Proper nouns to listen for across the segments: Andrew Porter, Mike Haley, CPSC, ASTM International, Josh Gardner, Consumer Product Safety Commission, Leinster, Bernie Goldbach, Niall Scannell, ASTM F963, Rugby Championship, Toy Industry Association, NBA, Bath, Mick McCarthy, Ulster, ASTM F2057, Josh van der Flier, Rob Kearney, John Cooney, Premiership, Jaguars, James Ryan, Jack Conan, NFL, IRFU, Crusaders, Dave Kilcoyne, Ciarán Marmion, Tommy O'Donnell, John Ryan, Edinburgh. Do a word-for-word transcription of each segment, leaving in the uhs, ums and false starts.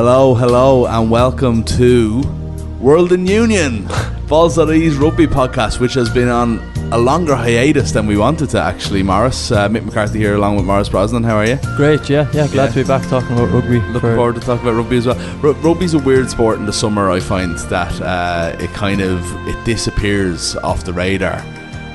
Hello, hello, and welcome to World in Union, Balls dot I E's rugby podcast, which has been on a longer hiatus than we wanted to, actually, Morris. Uh, Mick McCarthy here, along with Morris Brosnan. How are you? Great, yeah, yeah. Glad yeah. to be back talking about rugby. Looking for... forward to talking about rugby as well. R- rugby's a weird sport in the summer, I find, that uh, it kind of, it disappears off the radar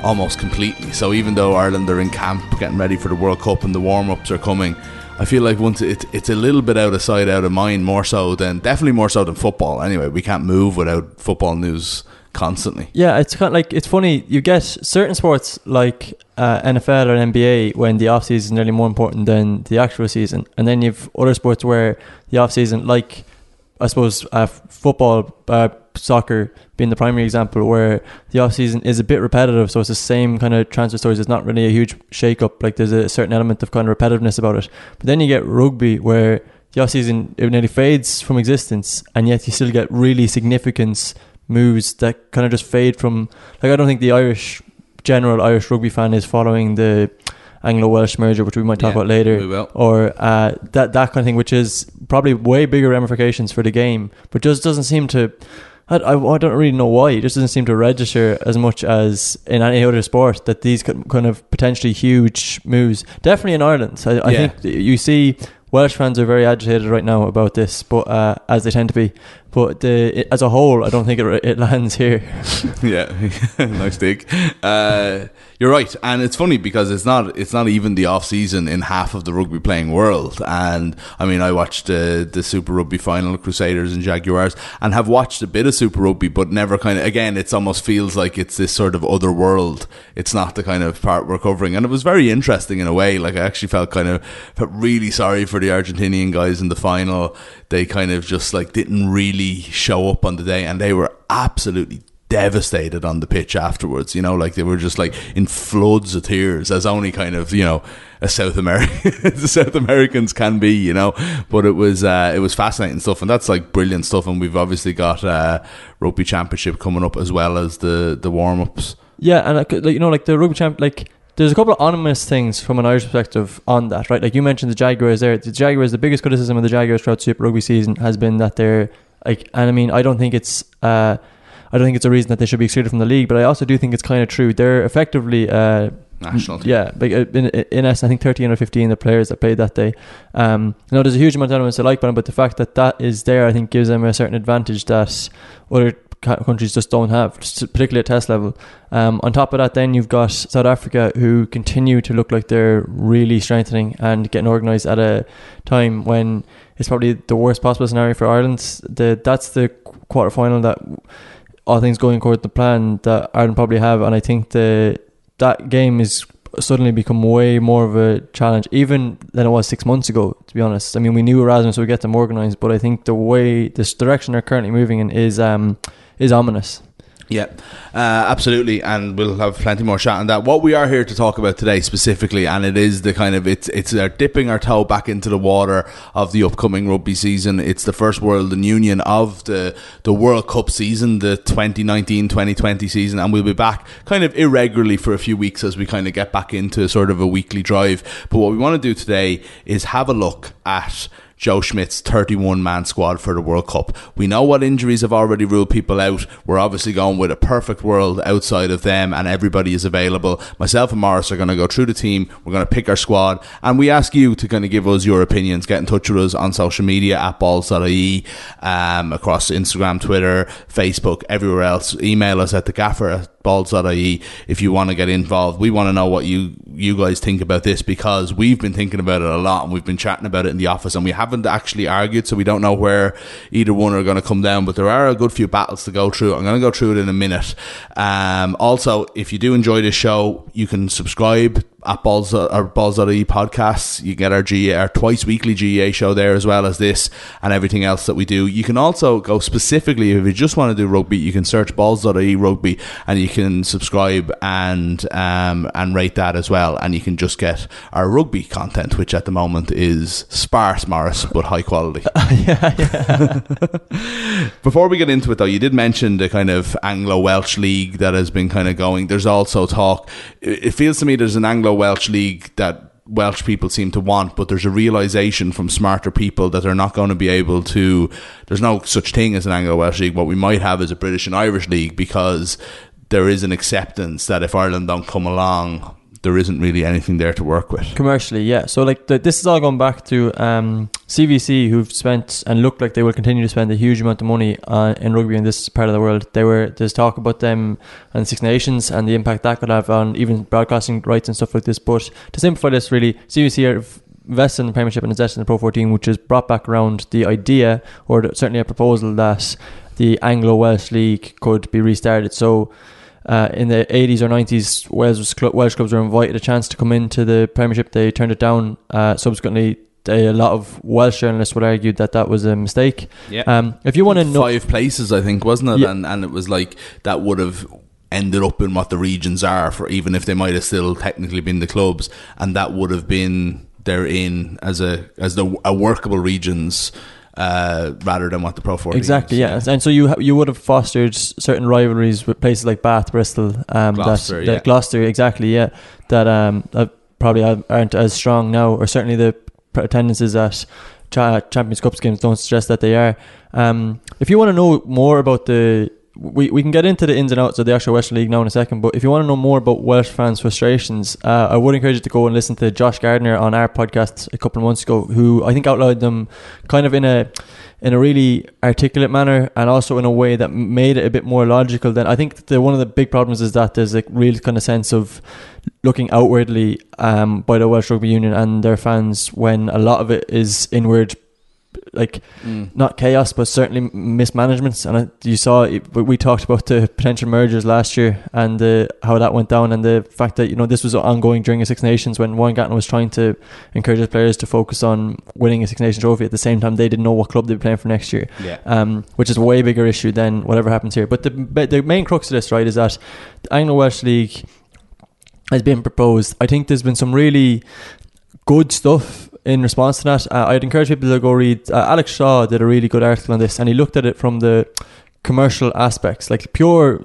almost completely. So even though Ireland are in camp getting ready for the World Cup and the warm-ups are coming, I feel like once it, it's a little bit out of sight, out of mind, more so than, definitely more so than football. Anyway, we can't move without football news constantly. Yeah, it's kind of like, it's funny, you get certain sports like uh, N F L or N B A when the off-season is nearly more important than the actual season. And then you've other sports where the off-season, like, I suppose, uh, football, uh, soccer being the primary example, where the off-season is a bit repetitive, so it's the same kind of transfer stories. It's not really a huge shake-up. Like, there's a certain element of kind of repetitiveness about it. But then you get rugby, where the off-season, it nearly fades from existence, and yet you still get really significant moves that kind of just fade from... Like, I don't think the Irish, general Irish rugby fan is following the Anglo-Welsh merger, which we might talk yeah, about later, or uh, that that kind of thing, which is probably way bigger ramifications for the game, but just doesn't seem to, I, I, I don't really know why, it just doesn't seem to register as much as in any other sport, that these kind of potentially huge moves, definitely in Ireland. I, yeah. I think you see Welsh fans are very agitated right now about this, but uh, as they tend to be. But the, it, as a whole, I don't think it, it lands here. Yeah, nice dig. Uh, you're right, and it's funny because it's not it's not even the off season in half of the rugby playing world. And I mean, I watched uh, the Super Rugby final, Crusaders and Jaguars, and have watched a bit of Super Rugby, but never kind of again. It almost feels like it's this sort of other world. It's not the kind of part we're covering, and it was very interesting in a way. Like I actually felt kind of felt really sorry for the Argentinian guys in the final. They kind of just like didn't really show up on the day, and they were absolutely devastated on the pitch afterwards, you know, like they were just like in floods of tears, as only kind of, you know, a South American the South Americans can be, you know. But it was uh, it was fascinating stuff, and that's like brilliant stuff. And we've obviously got uh, Rugby Championship coming up as well as the the warm-ups. Yeah, and like, you know, like the Rugby Champ, like there's a couple of ominous things from an Irish perspective on that, right? Like you mentioned the Jaguars there. The Jaguars, the biggest criticism of the Jaguars throughout Super Rugby season has been that they're like, and I mean, I don't think it's, uh, I don't think it's a reason that they should be excluded from the league, but I also do think it's kind of true. They're effectively uh, national team. Yeah, like in, in essence, I think thirteen or fifteen of the players that played that day. Um, you know, there's a huge amount of elements to like about them, but the fact that that is there, I think, gives them a certain advantage that other countries just don't have, particularly at test level. Um, on top of that, then you've got South Africa, who continue to look like they're really strengthening and getting organised at a time when it's probably the worst possible scenario for Ireland. The, that's the quarterfinal that, all things going according to plan, that Ireland probably have, and I think the that game is suddenly become way more of a challenge even than it was six months ago, to be honest. I mean, we knew Erasmus would get them organised, but I think the way, this direction they're currently moving in is um is ominous. Yeah, uh, absolutely, and we'll have plenty more chat on that. What we are here to talk about today specifically, and it is the kind of, it's it's uh, dipping our toe back into the water of the upcoming rugby season. It's the first World in Union of the, the World Cup season, the twenty nineteen twenty twenty season, and we'll be back kind of irregularly for a few weeks as we kind of get back into sort of a weekly drive. But what we want to do today is have a look at Joe Schmidt's thirty-one man squad for the World Cup. We know what injuries have already ruled people out. We're obviously going with a perfect world outside of them, and everybody is available. Myself and Morris are going to go through the team. We're going to pick our squad, and we ask you to kind of give us your opinions. Get in touch with us on social media at balls dot I E, um, across Instagram, Twitter, Facebook, everywhere else. Email us at the gaffer at balls dot I E if you want to get involved. We want to know what you, you guys think about this, because we've been thinking about it a lot, and we've been chatting about it in the office, and we haven't actually argued, so we don't know where either one are going to come down, but there are a good few battles to go through. I'm going to go through it in a minute. Um, also, if you do enjoy this show, you can subscribe at Balls, or Balls dot I E podcasts. You get our G A, our twice weekly G A show there, as well as this and everything else that we do. You can also go specifically, if you just want to do rugby, you can search Balls dot I E rugby, and you can subscribe and um, and rate that as well, and you can just get our rugby content, which at the moment is sparse, Morris, but high quality. yeah, yeah. Before we get into it though, you did mention the kind of Anglo-Welsh League that has been kind of going. There's also talk, it feels to me there's an Anglo-Welsh League that Welsh people seem to want, but there's a realisation from smarter people that they're not going to be able to, there's no such thing as an Anglo-Welsh League. What we might have is a British and Irish League, because there is an acceptance that if Ireland don't come along, there isn't really anything there to work with. Commercially, yeah. So like the, this is all going back to um, C V C, who've spent and look like they will continue to spend a huge amount of money uh, in rugby in this part of the world. They were There's talk about them and Six Nations and the impact that could have on even broadcasting rights and stuff like this. But to simplify this, really, C V C are invested in the Premiership and invested in the Pro fourteen, which has brought back around the idea, or the, certainly a proposal, that the Anglo-Welsh League could be restarted. So Uh, in the eighties or nineties, Welsh, Welsh clubs were invited a chance to come into the Premiership. They turned it down. Uh, subsequently, they, a lot of Welsh journalists would argue that that was a mistake. Yeah. Um, if you want to know, five places, I think, wasn't it? Yeah. And and it was like that would have ended up in what the regions are, for even if they might have still technically been the clubs, and that would have been they're in as a as the a workable regions. Uh, rather than what the Pro fourteen exactly is. Yeah, and so you ha- you would have fostered certain rivalries with places like Bath, Bristol, um, Gloucester, that, that yeah. Gloucester, exactly, yeah, that um that probably aren't as strong now, or certainly the attendances at Ch- Champions Cup games don't suggest that they are. Um, if you want to know more about the, we we can get into the ins and outs of the actual Welsh League now in a second, but if you want to know more about Welsh fans' frustrations, uh, I would encourage you to go and listen to Josh Gardner on our podcast a couple of months ago, who I think outlined them kind of in a in a really articulate manner, and also in a way that made it a bit more logical. Then I think the one of the big problems is that there's a real kind of sense of looking outwardly um, by the Welsh Rugby Union and their fans, when a lot of it is inward, like mm. not chaos, but certainly mismanagements. And you saw, we talked about the potential mergers last year and uh, how that went down, and the fact that, you know, this was ongoing during a Six Nations when Warren Gatton was trying to encourage his players to focus on winning a Six Nations trophy. At the same time, they didn't know what club they'd be playing for next year, yeah. um, which is a way bigger issue than whatever happens here. But the the main crux of this, right, is that the Anglo-Welsh League has been proposed. I think there's been some really good stuff in response to that. uh, I'd encourage people to go read, uh, Alex Shaw did a really good article on this, and he looked at it from the commercial aspects, like pure,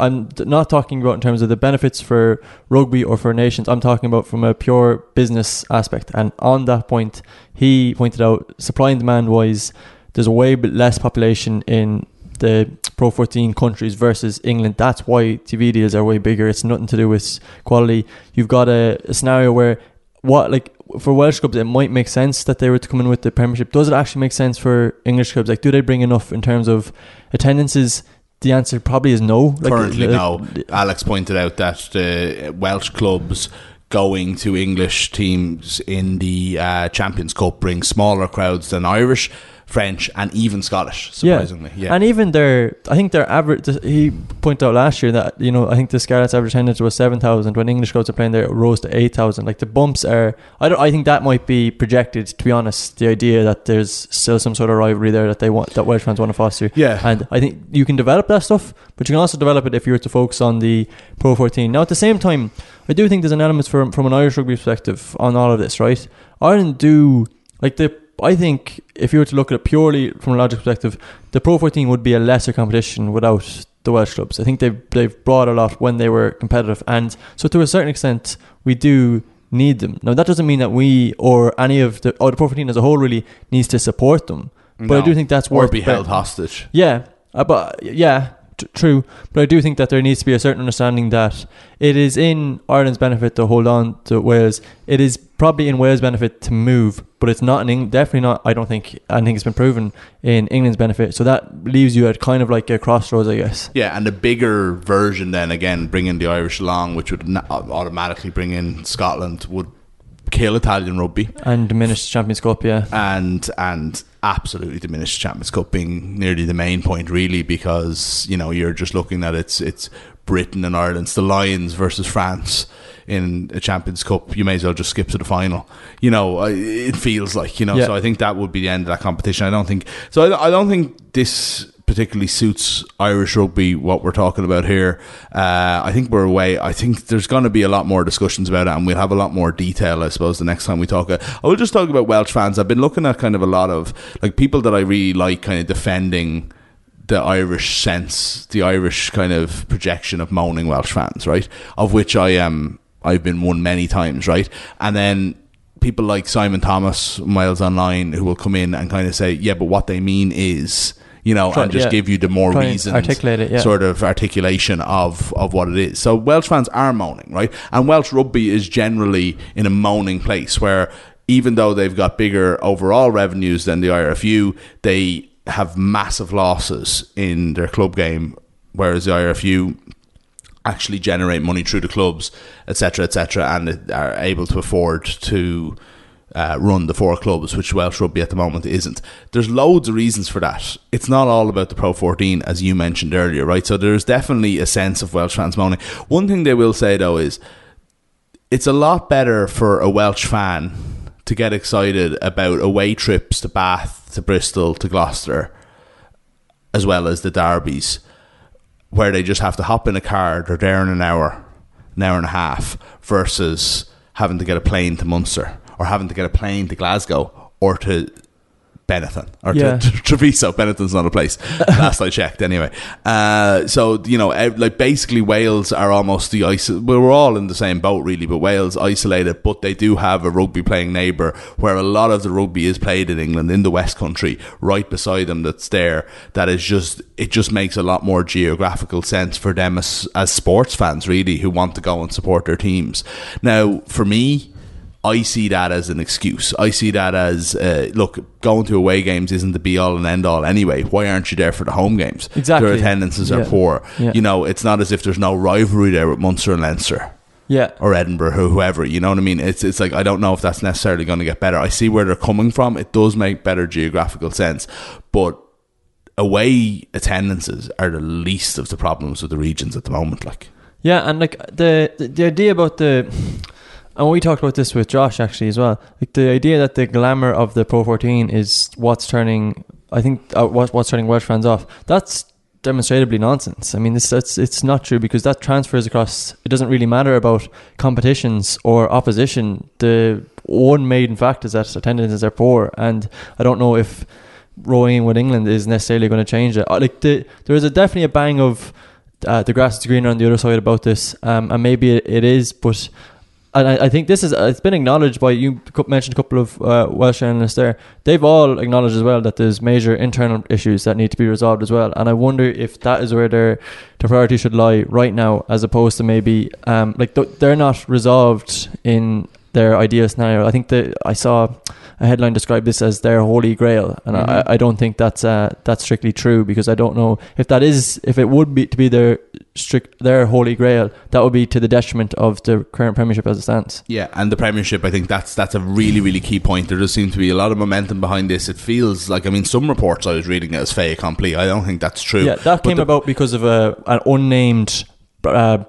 I'm not talking about in terms of the benefits for rugby or for nations, I'm talking about from a pure business aspect. And on that point, he pointed out, supply and demand wise, there's a way less population in the Pro fourteen countries versus England. That's why T V deals are way bigger. It's nothing to do with quality. You've got a, a scenario where what like for Welsh clubs, it might make sense that they were to come in with the Premiership. Does it actually make sense for English clubs? Like, do they bring enough in terms of attendances? The answer probably is no. Like, currently, like, no. Alex pointed out that uh, Welsh clubs going to English teams in the uh, Champions Cup bring smaller crowds than Irish, French, and even Scottish, surprisingly. Yeah. yeah. And even their, I think their average, he pointed out last year that, you know, I think the Scarlets average attendance was seven thousand. When English clubs are playing there, it rose to eight thousand. Like, the bumps are, I don't, I think that might be projected, to be honest, the idea that there's still some sort of rivalry there that they want, that Welsh fans want to foster. Yeah. And I think you can develop that stuff, but you can also develop it if you were to focus on the Pro fourteen. Now, at the same time, I do think there's an element from, from an Irish rugby perspective on all of this, right? Ireland do, like the, I think if you were to look at it purely from a logical perspective, the Pro fourteen would be a lesser competition without the Welsh clubs. I think they've, they've brought a lot when they were competitive. And so to a certain extent, we do need them. Now, that doesn't mean that we or any of the, or the Pro fourteen as a whole really needs to support them. But no, I do think that's worth... Or be held hostage. Yeah. Uh, but yeah, t- true. But I do think that there needs to be a certain understanding that it is in Ireland's benefit to hold on to Wales. It is probably in Wales' benefit to move, but it's not in England, definitely not, I don't think, I think it's been proven in England's benefit. So that leaves you at kind of like a crossroads, I guess. Yeah, and the bigger version then, again, bringing the Irish along, which would not automatically bring in Scotland, would kill Italian rugby. And diminish the Champions Cup, yeah. And, and absolutely diminish the Champions Cup being nearly the main point, really, because, you know, you're just looking at it's it's Britain and Ireland, it's the Lions versus France in a Champions Cup. You may as well just skip to the final, you know, it feels like, you know, yeah. So I think that would be the end of that competition. I don't think, so I don't think this particularly suits Irish rugby, what we're talking about here. Uh, I think we're away. I think there's going to be a lot more discussions about it, and we'll have a lot more detail, I suppose, the next time we talk. I will just talk about Welsh fans. I've been looking at kind of a lot of, like, people that I really like kind of defending the Irish sense, the Irish kind of projection of moaning Welsh fans, right? Of which I am... Um, I've been won many times, right? And then people like Simon Thomas, Miles Online, who will come in and kind of say, yeah, but what they mean is, you know, Try, and just yeah. give you the more reasons, articulate it, yeah. sort of articulation of, of what it is. So Welsh fans are moaning, right? And Welsh rugby is generally in a moaning place where even though they've got bigger overall revenues than the I R F U, they have massive losses in their club game, whereas the I R F U actually generate money through the clubs, etc, etc, and are able to afford to uh, run the four clubs, which Welsh rugby at the moment isn't. There's loads of reasons for that. It's not all about the Pro fourteen, as you mentioned earlier, right? So there's definitely a sense of Welsh fans moaning. One thing they will say, though, is it's a lot better for a Welsh fan to get excited about away trips to Bath, to Bristol, to Gloucester, as well as the derbies, where they just have to hop in a car, they're there in an hour, an hour and a half, versus having to get a plane to Munster, or having to get a plane to Glasgow, or to Benetton, or yeah. to, to Treviso. Benetton's not a place, last I checked, anyway. Uh, so, you know, like basically Wales are almost the... Iso- we're all in the same boat, really, but Wales isolated, but they do have a rugby-playing neighbour where a lot of the rugby is played in England, in the West Country, right beside them, that's there, that is just... It just makes a lot more geographical sense for them as, as sports fans, really, who want to go and support their teams. Now, for me... I see that as an excuse. I see that as, uh, look, going to away games isn't the be-all and end-all anyway. Why aren't you there for the home games? Exactly. Their attendances yeah. are poor. Yeah. You know, it's not as if there's no rivalry there with Munster and Leinster. Yeah. Or Edinburgh or whoever. You know what I mean? It's it's like, I don't know if that's necessarily going to get better. I see where they're coming from. It does make better geographical sense. But away attendances are the least of the problems with the regions at the moment. Like, yeah, and like the the idea about the... And we talked about this with Josh actually as well. Like the idea that the glamour of the Pro fourteen is what's turning, I think, uh, what, what's turning Welsh fans off. That's demonstrably nonsense. I mean, it's that's it's not true, because that transfers across. It doesn't really matter about competitions or opposition. The one main fact is that attendances are poor, and I don't know if rowing with England is necessarily going to change it. Like the, there is a, definitely a bang of uh, the grass is greener on the other side about this, um, and maybe it, it is, but. And I, I think this is, it's been acknowledged by, you mentioned a couple of uh, Welsh analysts there. They've all acknowledged as well that there's major internal issues that need to be resolved as well. And I wonder if that is where their, their priority should lie right now, as opposed to maybe, um, like th- they're not resolved in their ideal scenario. I think that I saw a headline describe this as their holy grail. And mm-hmm. I, I don't think that's uh, that's strictly true, because I don't know if that is, if it would be to be their strict their holy grail, that would be to the detriment of the current Premiership as it stands. Yeah, and the Premiership, I think that's that's a really, really key point. There does seem to be a lot of momentum behind this. It feels like, I mean, some reports I was reading as fait accompli. I don't think that's true. Yeah, that but came the- about because of a an unnamed... Uh,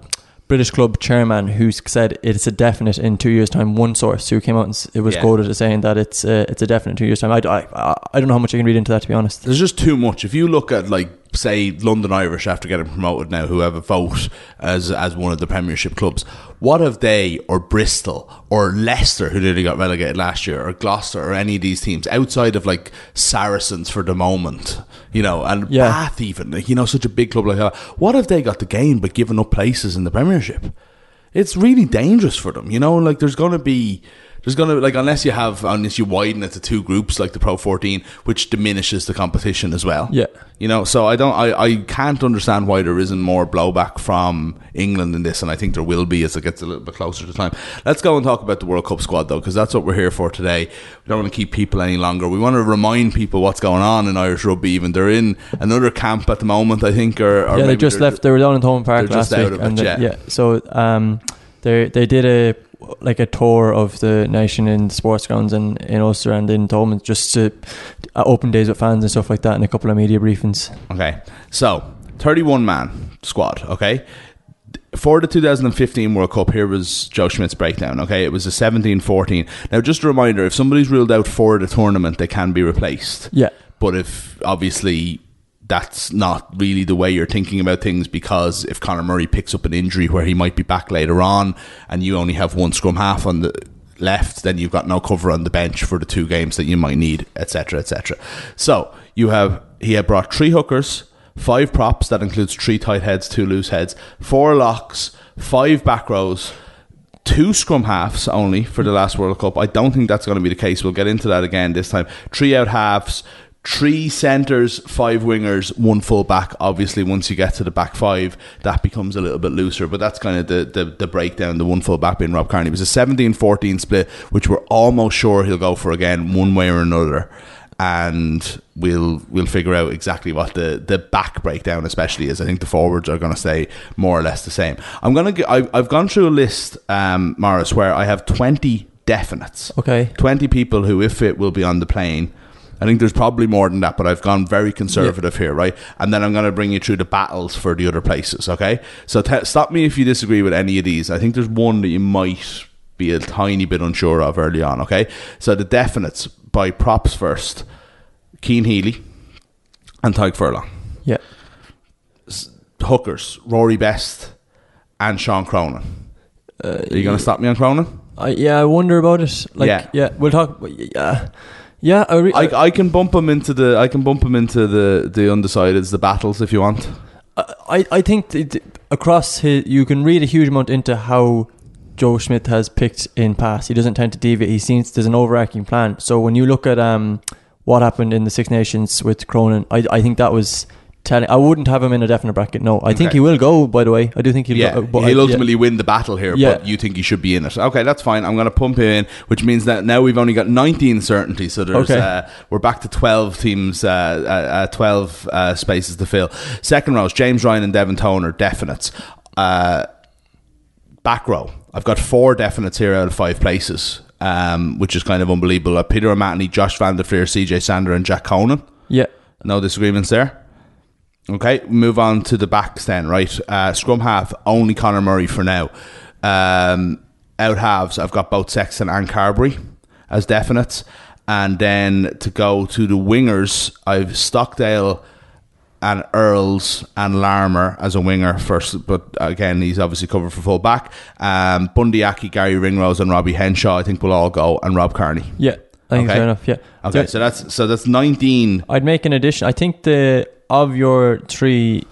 British club chairman who said it's a definite in two years' time. One source who came out and it was yeah. quoted as saying that it's uh, it's a definite in two years' time. I, I, I don't know how much you can read into that, to be honest. There's just too much. If you look at, like, say, London Irish, after getting promoted now, who have a vote as as one of the Premiership clubs, what have they, or Bristol, or Leicester, who nearly got relegated last year, or Gloucester, or any of these teams, outside of, like, Saracens for the moment, you know, and yeah. Bath even, like, you know, such a big club like that, what have they got to gain but giving up places in the Premiership? It's really dangerous for them, you know, like, there's going to be... There's going to, like, unless you have, unless you widen it to two groups, like the Pro fourteen, which diminishes the competition as well. Yeah. You know, so I don't, I, I can't understand why there isn't more blowback from England in this, and I think there will be as it gets a little bit closer to time. Let's go and talk about the World Cup squad, though, because that's what we're here for today. We don't want to keep people any longer. We want to remind people what's going on in Irish rugby, even. They're in another camp at the moment, I think, or, or yeah, they just left, they were down in Thome Park last week. And the, yeah, so um, they they did a, like a tour of the nation in sports grounds in, in Ulster and in Thome, just to uh, open days with fans and stuff like that, and a couple of media briefings. Okay, so thirty-one man squad, okay? For the two thousand fifteen World Cup, here was Joe Schmidt's breakdown, okay? It was a seventeen fourteen. Now, just a reminder, if somebody's ruled out for the tournament, they can be replaced. Yeah. But if, obviously... that's not really the way you're thinking about things, because if Conor Murray picks up an injury where he might be back later on and you only have one scrum half on the left, then you've got no cover on the bench for the two games that you might need, et cetera, et cetera. So you have he had brought three hookers, five props, that includes three tight heads, two loose heads, four locks, five back rows, two scrum halves only for the last World Cup. I don't think that's going to be the case. We'll get into that again this time. Three out halves, three centres, five wingers, one full back. Obviously, once you get to the back five, that becomes a little bit looser. But that's kind of the, the, the breakdown, the one full back being Rob Kearney. It was a seventeen fourteen split, which we're almost sure he'll go for again, one way or another. And we'll we'll figure out exactly what the, the back breakdown especially is. I think the forwards are going to stay more or less the same. I'm gonna g- I've, I've gone through a list, um, Morris, where I have twenty definites. Okay, twenty people who, if fit, will be on the plane. I think there's probably more than that, but I've gone very conservative yep. here, right? And then I'm going to bring you through the battles for the other places, okay? So t- stop me if you disagree with any of these. I think there's one that you might be a tiny bit unsure of early on, okay? So the definites, by props first, Cian Healy and Tadhg Furlong. Yeah. S- hookers, Rory Best and Sean Cronin. Uh, Are you going to stop me on Cronin? I, yeah, I wonder about it. Like, yeah. yeah, we'll talk... Yeah. Yeah, I, re- I I can bump him into the I can bump him into the the undecideds, the battles, if you want. I I think th- across his, you can read a huge amount into how Joe Schmidt has picked in pass. He doesn't tend to deviate. He seems there's an overarching plan. So when you look at um what happened in the Six Nations with Cronin, I I think that was telling. I wouldn't have him in a definite bracket. No, I okay. think he will go. By the way, I do think he'll. Yeah, go, but he'll I, ultimately yeah. win the battle here. Yeah. But you think he should be in it? Okay, that's fine. I'm going to pump him in, which means that now we've only got nineteen certainty. So there's okay. uh, we're back to twelve teams, uh, uh, twelve uh, spaces to fill. Second rows: James Ryan and Devin Toner, definites. Uh, back row: I've got four definites here out of five places, um, which is kind of unbelievable. Uh, Peter O'Mahony, Josh van der Flier, C J Stander, and Jack Conan. Yeah, no disagreements there. Okay, move on to the backs then, right? Uh, scrum half, only Conor Murray for now. Um, out halves, I've got both Sexton and Carberry as definites. And then to go to the wingers, I've Stockdale and Earls and Larmer as a winger first. But again, he's obviously covered for full back. Um, Bundyaki, Gary Ringrose and Robbie Henshaw, I think will all go. And Rob Kearney. Yeah, I think okay. fair enough, yeah. Okay, so that's, so that's nineteen. I'd make an addition. I think the... Of your three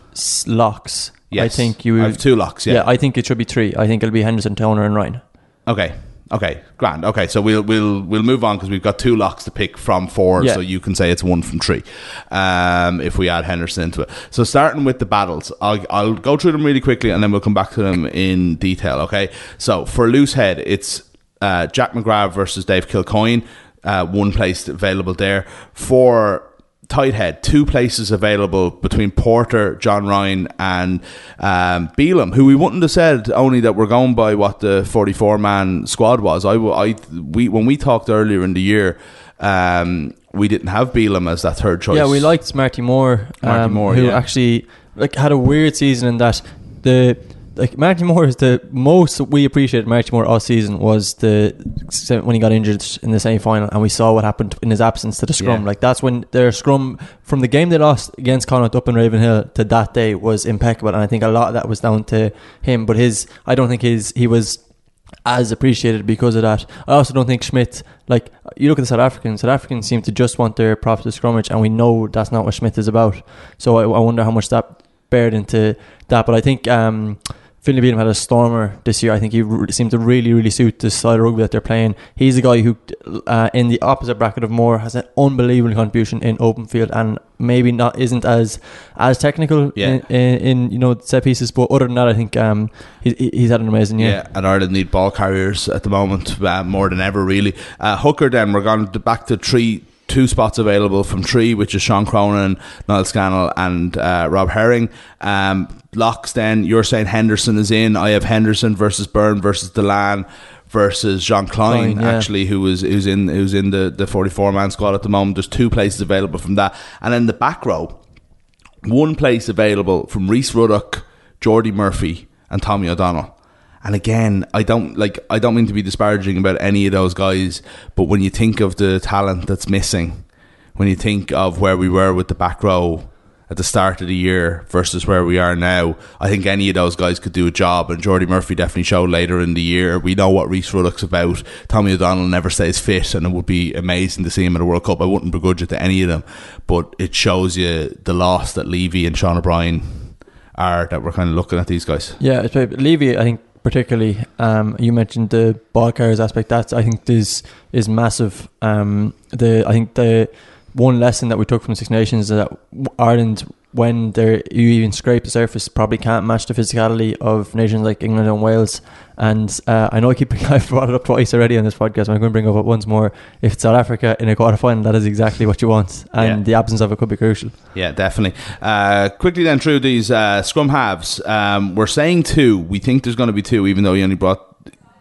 locks, yes. I think you... I have two locks, yeah. Yeah, I think it should be three. I think it'll be Henderson, Toner and Ryan. Okay, okay, grand. Okay, so we'll we'll we'll move on because we've got two locks to pick from four, yeah. So you can say it's one from three um, if we add Henderson into it. So starting with the battles, I'll, I'll go through them really quickly and then we'll come back to them in detail, okay? So for Loosehead, it's uh, Jack McGrath versus Dave Kilcoyne, uh, one place available there. For... Tighthead, two places available between Porter, John Ryan and um, Beelum, who we wouldn't have said only that we're going by what the forty-four man squad was. I, I, we when we talked earlier in the year, um, we didn't have Beelum as that third choice. Yeah, we liked Marty Moore, Marty um, Moore who yeah. actually like had a weird season in that the... Like Marty Moore is the most we appreciated Marty Moore all season was the when he got injured in the semi-final and we saw what happened in his absence to the scrum. Yeah. Like that's when their scrum from the game they lost against Connacht up in Ravenhill to that day was impeccable, and I think a lot of that was down to him. But his I don't think his he was as appreciated because of that. I also don't think Schmidt, like you look at the South Africans, South Africans seem to just want their props to scrummage, and we know that's not what Schmidt is about. So I, I wonder how much that bared into that. But I think. Um, Finlay Beatham had a stormer this year. I think he re- seemed to really, really suit the side of rugby that they're playing. He's a guy who, uh, in the opposite bracket of Moore, has an unbelievable contribution in open field and maybe not isn't as as technical yeah. in, in, in you know set pieces. But other than that, I think um, he, he's had an amazing year. Yeah, and Ireland need ball carriers at the moment uh, more than ever, really. Uh, Hooker, then we're going back to three. Two spots available from three, which is Sean Cronin, Niall Scannell and uh, Rob Herring. Um, locks then, you're saying Henderson is in. I have Henderson versus Byrne versus Delan versus Jean Klein, Klein yeah. actually, who was who's in who's in the, the forty-four man squad at the moment. There's two places available from that. And then the back row, one place available from Rhys Ruddock, Geordie Murphy and Tommy O'Donnell. And again, I don't like. I don't mean to be disparaging about any of those guys, but when you think of the talent that's missing, when you think of where we were with the back row at the start of the year versus where we are now, I think any of those guys could do a job. And Geordie Murphy definitely showed later in the year. We know what Rhys Ruddock's about. Tommy O'Donnell never stays fit, and it would be amazing to see him at a World Cup. I wouldn't begrudge it to any of them, but it shows you the loss that Levy and Sean O'Brien are that we're kind of looking at these guys. Yeah, Levy, I think. particularly, um, you mentioned the ball carriers aspect. That's, I think, this is massive. Um, the I think the one lesson that we took from Six Nations is that Ireland, when they're you even scrape the surface, probably can't match the physicality of nations like England and Wales. And uh, I know I keep I've brought it up twice already on this podcast, and I'm going to bring up it once more. If it's South Africa in a quarterfinal, that is exactly what you want, and yeah. the absence of it could be crucial. Yeah, definitely. Uh, quickly then through these uh, scrum halves, um, we're saying two. We think there's going to be two, even though he only brought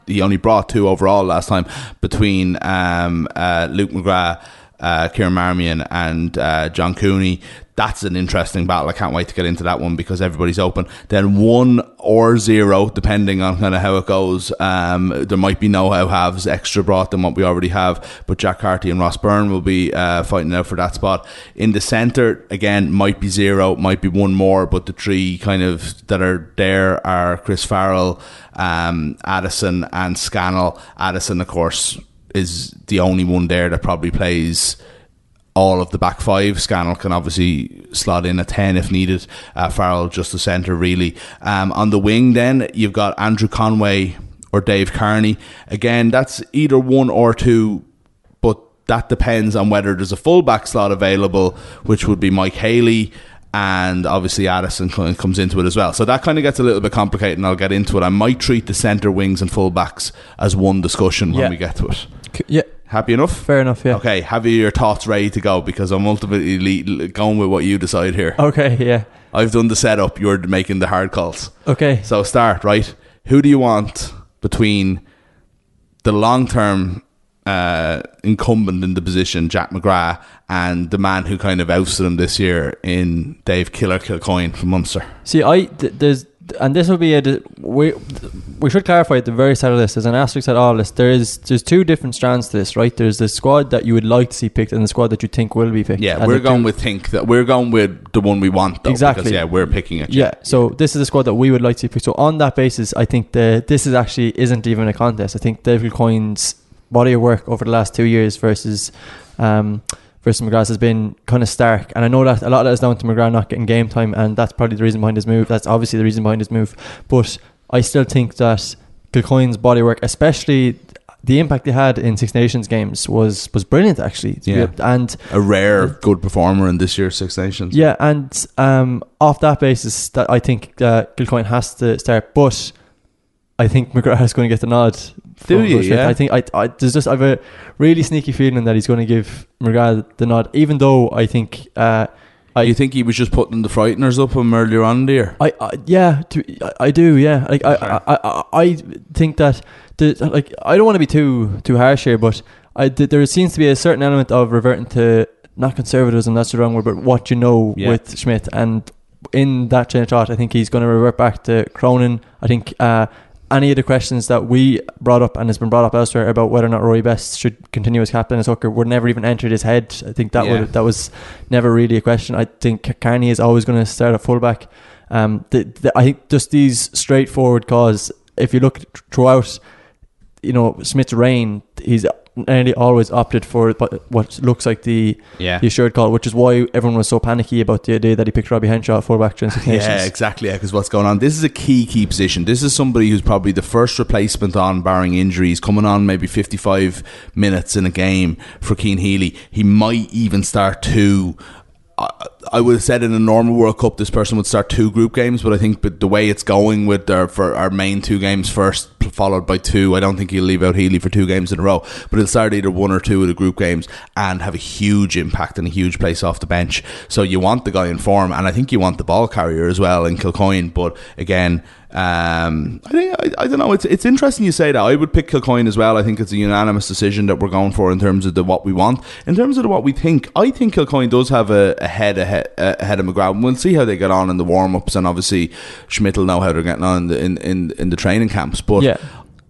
he only brought two overall last time, between um, uh, Luke McGrath, uh, Ciarán Marmion, and uh, John Cooney. That's an interesting battle. I can't wait to get into that one because everybody's open. Then one or zero, depending on kind of how it goes. Um, there might be no how halves extra brought than what we already have, but Jack Carty and Ross Byrne will be uh, fighting out for that spot. In the centre, again, might be zero, might be one more, but the three kind of that are there are Chris Farrell, um, Addison, and Scannell. Addison, of course, is the only one there that probably plays all of the back five. Scannell can obviously slot in a ten if needed. Uh, Farrell just the centre, really. Um, on the wing then, you've got Andrew Conway or Dave Kearney. Again, that's either one or two, but that depends on whether there's a full-back slot available, which would be Mike Haley, and obviously Addison comes into it as well. So that kind of gets a little bit complicated, and I'll get into it. I might treat the centre wings and full-backs as one discussion when yeah. we get to it. Yeah. Happy enough? Fair enough, yeah. Okay, have your thoughts ready to go, because I'm ultimately going with what you decide here. Okay, yeah. I've done the setup, you're making the hard calls. Okay. So start, right? Who do you want between the long-term uh, incumbent in the position, Jack McGrath, and the man who kind of ousted him this year in Dave Killer Kilcoyne from Munster? See, I... Th- there's... And this will be a we we should clarify at the very start of this. There's an asterisk at all this. There is there's two different strands to this, right? There's the squad that you would like to see picked, and the squad that you think will be picked. Yeah, and we're going two, with think that we're going with the one we want though. Exactly. Because, yeah, we're picking it. Yeah. yeah. So this is the squad that we would like to see picked. So on that basis, I think the this is actually isn't even a contest. I think Dave Kilcoyne's body of work over the last two years versus. Um, versus McGrath has been kind of stark, and I know that a lot of that is down to McGrath not getting game time, and that's probably the reason behind his move. That's obviously the reason behind his move, but I still think that Kilcoyne's body work, especially the impact he had in Six Nations games, was was brilliant actually. Yeah, and a rare uh, good performer in this year's Six Nations. Yeah, and um, off that basis, that I think uh, Kilcoyne has to start, but I think McGrath is going to get the nod. Do you? Yeah. I think I, I there's just I have a really sneaky feeling that he's going to give McGrath the nod, even though I think. Uh, I you think he was just putting the frighteners up him earlier on there? I, I yeah, to, I, I do yeah. Like I, sure. I, I I think that the, like I don't want to be too too harsh here, but I the, there seems to be a certain element of reverting to not conservatism. That's the wrong word, but what you know yeah. with Schmidt, and in that chain of thought, I think he's going to revert back to Cronin. I think. Uh, Any of the questions that we brought up and has been brought up elsewhere about whether or not Rory Best should continue as captain as hooker were never even entered his head. I think that yeah. would, that was never really a question. I think Kearney is always going to start at fullback. Um, the, the, I think just these straightforward calls, if you look throughout, you know, Smith's reign, he's nearly always opted for what looks like the, yeah. the assured call, which is why everyone was so panicky about the idea that he picked Robbie Henshaw at fullback during Six Nations. Yeah, exactly, because yeah, what's going on, this is a key key position. This is somebody who's probably the first replacement on, barring injuries, coming on maybe fifty-five minutes in a game for Cian Healy. He might even start two. I would have said in a normal World Cup this person would start two group games, but I think but the way it's going with their, for our main two games first followed by two, I don't think he'll leave out Healy for two games in a row, but he'll start either one or two of the group games and have a huge impact and a huge place off the bench. So you want the guy in form, and I think you want the ball carrier as well in Kilcoyne, but again um, I think I, I don't know, it's it's interesting you say that. I would pick Kilcoyne as well. I think it's a unanimous decision that we're going for in terms of the what we want. In terms of the what we think, I think Kilcoyne does have a, a head ahead, ahead of McGrath, and we'll see how they get on in the warm ups, and obviously Schmidt will know how they're getting on in the, in, in, in the training camps, but yeah.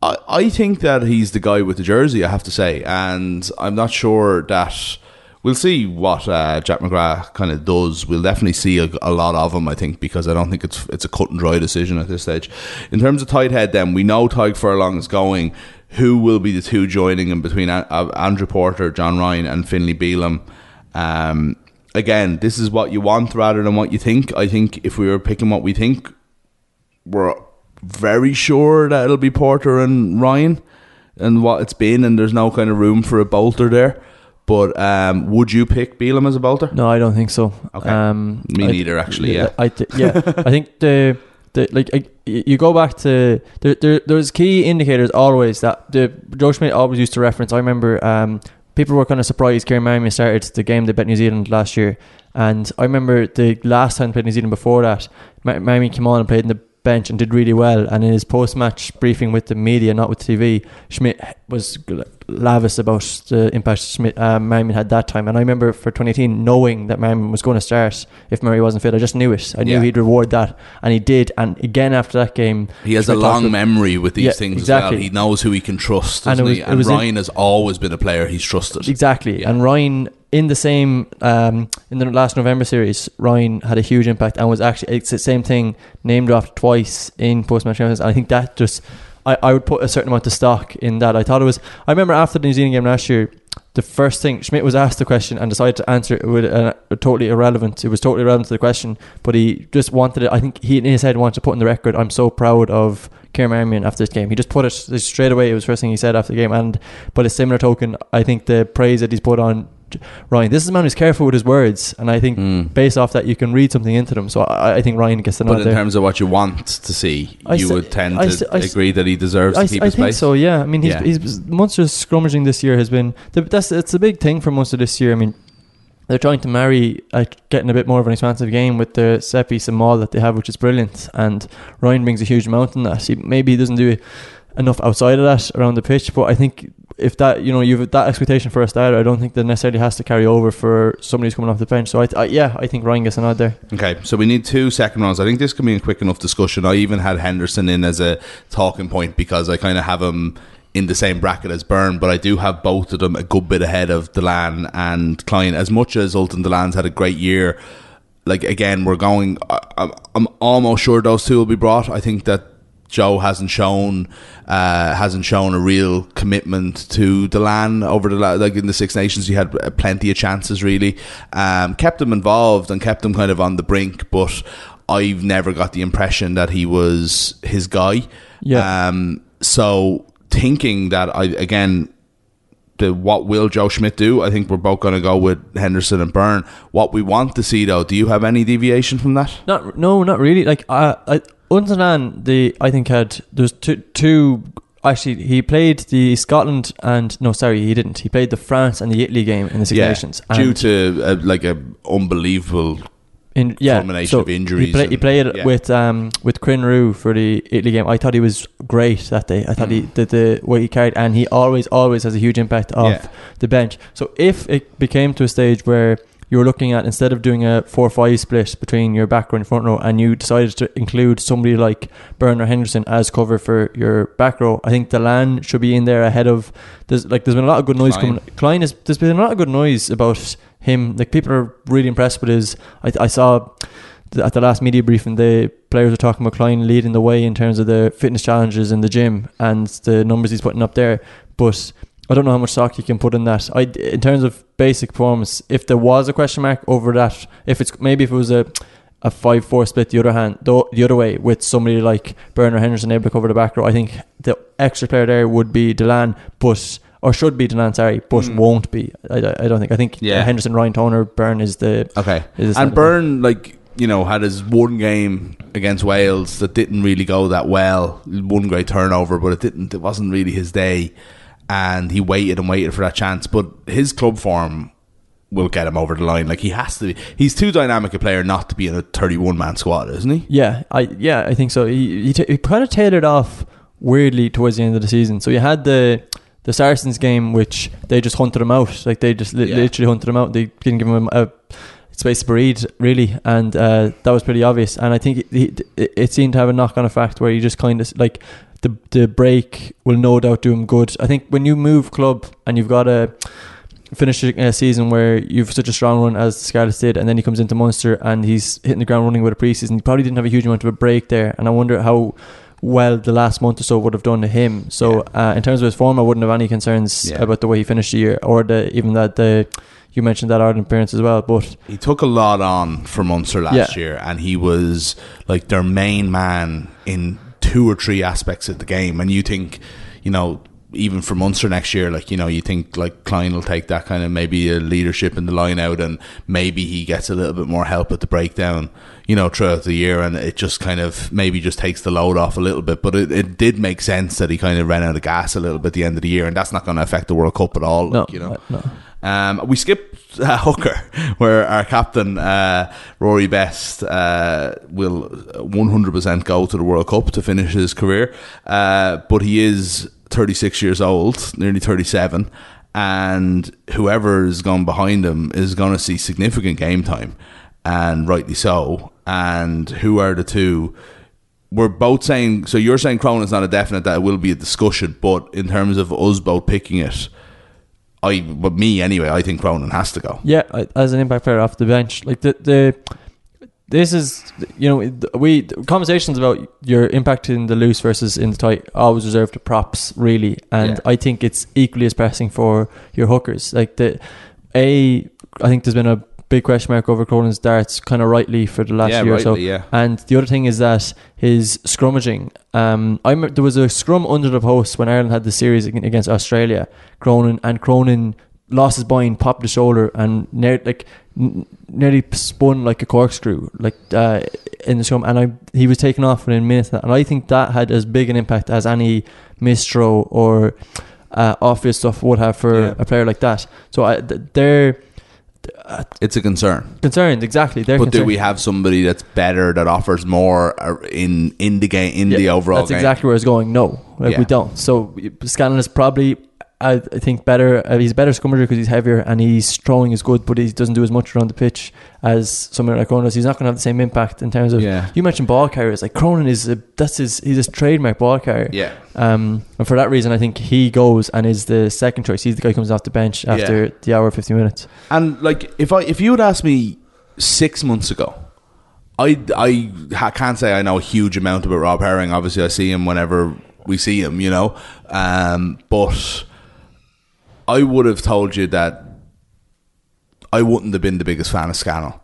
I, I think that he's the guy with the jersey, I have to say, and I'm not sure that we'll see what uh, Jack McGrath kind of does. We'll definitely see a, a lot of him, I think, because I don't think it's it's a cut and dry decision at this stage. In terms of tight head, then we know Tadhg Furlong is going. Who will be the two joining him between a- a- Andrew Porter, John Ryan, and Finlay Beelum? Um, again, this is what you want rather than what you think. I think if we were picking what we think, we're very sure that it'll be Porter and Ryan and what it's been, and there's no kind of room for a bolter there. But um, would you pick Beelum as a bolter? No, I don't think so. Okay. Um, Me I, neither, actually. Yeah, I th- yeah. I think the the like I, you go back to there, there. There's key indicators always that the Joe Schmidt always used to reference. I remember um, people were kind of surprised Kieran Marmion started the game they bet New Zealand last year, and I remember the last time they played New Zealand before that, Marmion came on and played in the bench and did really well, and in his post-match briefing with the media, not with T V, Schmidt was lavish about the impact Schmidt, uh, Marmion had that time. And I remember for twenty eighteen knowing that Marmion was going to start if Murray wasn't fit. I just knew it. I knew yeah. he'd reward that, and he did. And again after that game, he has Schmidt a long memory with these yeah, things exactly. as well. He knows who he can trust, doesn't and, it was, he? and it was Ryan in, has always been a player he's trusted exactly yeah. and Ryan in the same um, in the last November series, Ryan had a huge impact and was actually, it's the same thing, named off twice in post-match conference. I think that just I, I would put a certain amount of stock in that. I thought it was I remember after the New Zealand game last year, the first thing Schmidt was asked the question and decided to answer it with a, a totally irrelevant it was totally irrelevant to the question, but he just wanted it. I think he in his head wanted to put in the record, I'm so proud of Kieran Marmion after this game. He just put it straight away. It was the first thing he said after the game. And by a similar token, I think the praise that he's put on Ryan, this is a man who's careful with his words, and I think mm. based off that you can read something into them. So I, I think Ryan gets the nod there. But in terms of what you want to see, I you say, would tend I to say, agree that he deserves I, to keep I his think place. So yeah, I mean, he's, yeah. he's Munster's scrummaging this year has been that's it's a big thing for Munster this year. I mean, they're trying to marry uh, getting a bit more of an expansive game with the set piece and maul that they have, which is brilliant. And Ryan brings a huge amount in that. He maybe doesn't do enough outside of that around the pitch, but I think if that, you know, you've that expectation for a starter, I don't think that necessarily has to carry over for somebody who's coming off the bench. So I, I yeah, I think Ryan gets a nod there. Okay, so we need two second rounds. I think this can be a quick enough discussion. I even had Henderson in as a talking point because I kind of have him in the same bracket as Byrne, but I do have both of them a good bit ahead of Delan and Klein. As much as Ulton Delan's had a great year, like again, we're going, I, I'm almost sure those two will be brought. I think that Joe hasn't shown uh, hasn't shown a real commitment to Delan over the like in the Six Nations. He had plenty of chances, really, um, kept him involved and kept him kind of on the brink. But I've never got the impression that he was his guy. Yeah. Um, so thinking that I again. The what will Joe Schmidt do? I think we're both going to go with Henderson and Byrne. What we want to see, though, do you have any deviation from that? Not, no, not really. Like uh, I, Unzanan, the I think had there's two, two. Actually, he played the Scotland and no, sorry, he didn't. He played the France and the Italy game in the Six yeah, Nations due to uh, like a unbelievable. In, yeah, culmination so of injuries. He, play, and, he played yeah. with um with Crin Roo for the Italy game. I thought he was great that day. I thought mm. he did the way he carried, and he always always has a huge impact off yeah. the bench. So if it became to a stage where you were looking at, instead of doing a four five split between your back row and front row, and you decided to include somebody like Byrne or Henderson as cover for your back row, I think Delan should be in there ahead of there's like there's been a lot of good noise Klein. coming Klein is there's been a lot of good noise about him. Like people are really impressed with his I, I saw th- at the last media briefing the players were talking about Klein leading the way in terms of the fitness challenges in the gym and the numbers he's putting up there, but I don't know how much stock you can put in that. I, in terms of basic performance, if there was a question mark over that, if it's maybe if it was a a five four split the other hand, though, the other way with somebody like Byrne or Henderson able to cover the back row, I think the extra player there would be Delan, but or should be Delan, sorry, but mm. won't be. I, I don't think. I think yeah. Henderson, Ryan, Toner, Byrne is the okay. Is the and Byrne, like you know, had his one game against Wales that didn't really go that well. One great turnover, but it didn't. It wasn't really his day. And he waited and waited for that chance. But his club form will get him over the line. Like, he has to be. He's too dynamic a player not to be in a thirty-one man squad, isn't he? Yeah, I yeah, I think so. He, he, t- he kind of tailored off weirdly towards the end of the season. So you had the the Saracens game, which they just hunted him out. Like, they just li- yeah. literally hunted him out. They didn't give him a space to breathe, really. And uh, that was pretty obvious. And I think he, he, it seemed to have a knock-on effect where he just kind of, like... The the break will no doubt do him good. I think when you move club and you've got to finish a season where you've such a strong run as the Scarlets did, and then he comes into Munster and he's hitting the ground running with a preseason, he probably didn't have a huge amount of a break there. And I wonder how well the last month or so would have done to him. So yeah. uh, in terms of his form, I wouldn't have any concerns yeah. about the way he finished the year, or the even that the you mentioned that Ireland appearance as well. But he took a lot on for Munster last yeah. year, and he was like their main man in two or three aspects of the game. And you think, you know, even for Munster next year, like, you know, you think like Klein will take that kind of maybe a leadership in the line out, and maybe he gets a little bit more help at the breakdown, you know, throughout the year, and it just kind of maybe just takes the load off a little bit. But it, it did make sense that he kind of ran out of gas a little bit at the end of the year, and that's not going to affect the World Cup at all. No, like, you know. No. Um, we skipped uh, hooker, where our captain uh, Rory Best uh, will one hundred percent go to the World Cup to finish his career, uh, but he is thirty-six years old, nearly thirty-seven, and whoever is gone behind him is going to see significant game time, and rightly so. And who are the two? We're both saying, so you're saying Cronin's not a definite, that it will be a discussion, but in terms of us both picking it, I, but me anyway, I think Cronin has to go. Yeah, as an impact player off the bench, like the the this is, you know, we conversations about your impact in the loose versus in the tight always reserved to props, really, and yeah. I think it's equally as pressing for your hookers. Like the a, I think there's been a big question mark over Cronin's darts, kind of rightly, for the last yeah, year rightly, or so. Yeah. And the other thing is that his scrummaging. Um, I there was a scrum under the post when Ireland had the series against Australia. Cronin and Cronin lost his bind, popped the shoulder, and near, like n- nearly spun like a corkscrew, like uh, in the scrum. And I he was taken off within minutes, and I think that had as big an impact as any mistro or uh, obvious stuff would have for yeah. a player like that. So I, th- they're. Uh, it's a concern. Concerned, exactly. They're but concerned. Do we have somebody that's better, that offers more in in the game, in yeah, the overall? That's game? Exactly where it's going. No, like yeah. we don't. So Scanlon is probably, I, I think, better. Uh, he's a better scrummager because he's heavier and his throwing is good, but he doesn't do as much around the pitch as someone like Cronin. He's not going to have the same impact in terms of. Yeah. You mentioned ball carriers. Like Cronin is a, that's his he's his trademark ball carrier. Yeah. Um, and for that reason, I think he goes and is the second choice. He's the guy who comes off the bench after yeah. the hour fifty minutes. And like if I if you had asked me six months ago, I I can't say I know a huge amount about Rob Herring. Obviously, I see him whenever we see him, you know, um, but. I would have told you that I wouldn't have been the biggest fan of Scanlon.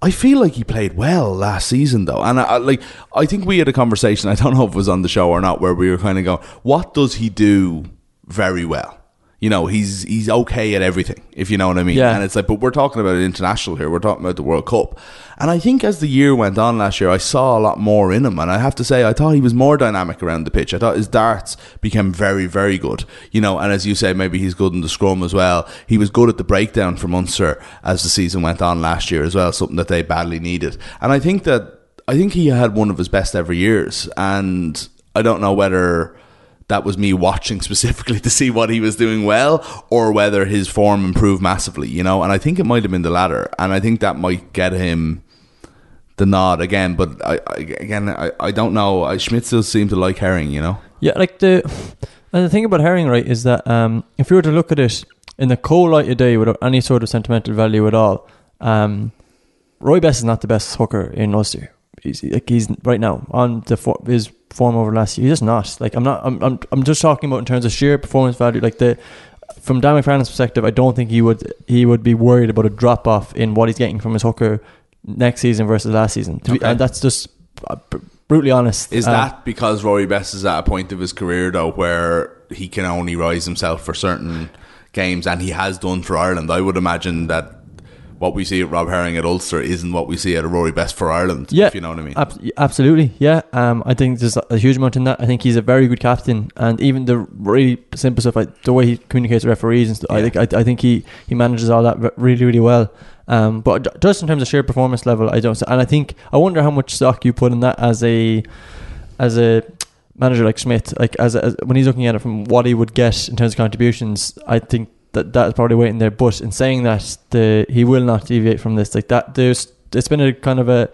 I feel like he played well last season, though, and I, I like. I think we had a conversation. I don't know if it was on the show or not, where we were kind of going, "What does he do very well?" You know, he's he's okay at everything, if you know what I mean. Yeah. And it's like, but we're talking about an international here. We're talking about the World Cup, and I think as the year went on last year, I saw a lot more in him, and I have to say, I thought he was more dynamic around the pitch. I thought his darts became very, very good. You know, and as you say, maybe he's good in the scrum as well. He was good at the breakdown for Munster as the season went on last year as well, something that they badly needed. And I think that I think he had one of his best ever years, and I don't know whether that was me watching specifically to see what he was doing well, or whether his form improved massively, you know. And I think it might have been the latter, and I think that might get him the nod again. But I, I again, I, I don't know. I, Schmidt still seemed to like Herring, you know. Yeah, like the and the thing about Herring, right, is that um, if you were to look at it in the cold light of day, without any sort of sentimental value at all, um, Roy Best is not the best hooker in Ulster. He's, like he's right now on the for, his form over last year. He's just not like I'm not. I'm, I'm. I'm just talking about in terms of sheer performance value. Like the from Dan McFarland's perspective, I don't think he would. He would be worried about a drop off in what he's getting from his hooker next season versus last season. Okay. Be, and that's just uh, brutally honest. Is uh, that because Rory Best is at a point of his career though, where he can only rise himself for certain games, and he has done for Ireland? I would imagine that what we see at Rob Herring at Ulster isn't what we see at a Rory Best for Ireland, yeah, if you know what I mean. Ab- absolutely, yeah. Um, I think there's a huge amount in that. I think he's a very good captain, and even the really simple stuff, like the way he communicates with referees and stuff, yeah. I think I, I think he, he manages all that really, really well. Um, but just in terms of sheer performance level, I don't. And I think I wonder how much stock you put in that as a as a manager like Schmidt, like as, a, as when he's looking at it from what he would get in terms of contributions. I think that that is probably waiting there. But in saying that, the he will not deviate from this. Like that, there's it's been a kind of a,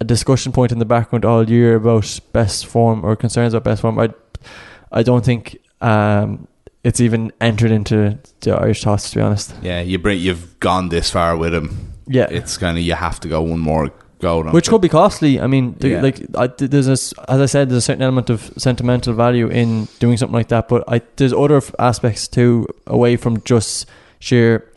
a discussion point in the background all year about best form or concerns about best form. I, I don't think um, it's even entered into the Irish thoughts, to be honest. Yeah, you bring, you've gone this far with him. Yeah, it's kind of you have to go one more go, which could be costly. I mean, the, yeah. like I, there's a, as I said, there's a certain element of sentimental value in doing something like that. But I, there's other aspects too, away from just sheer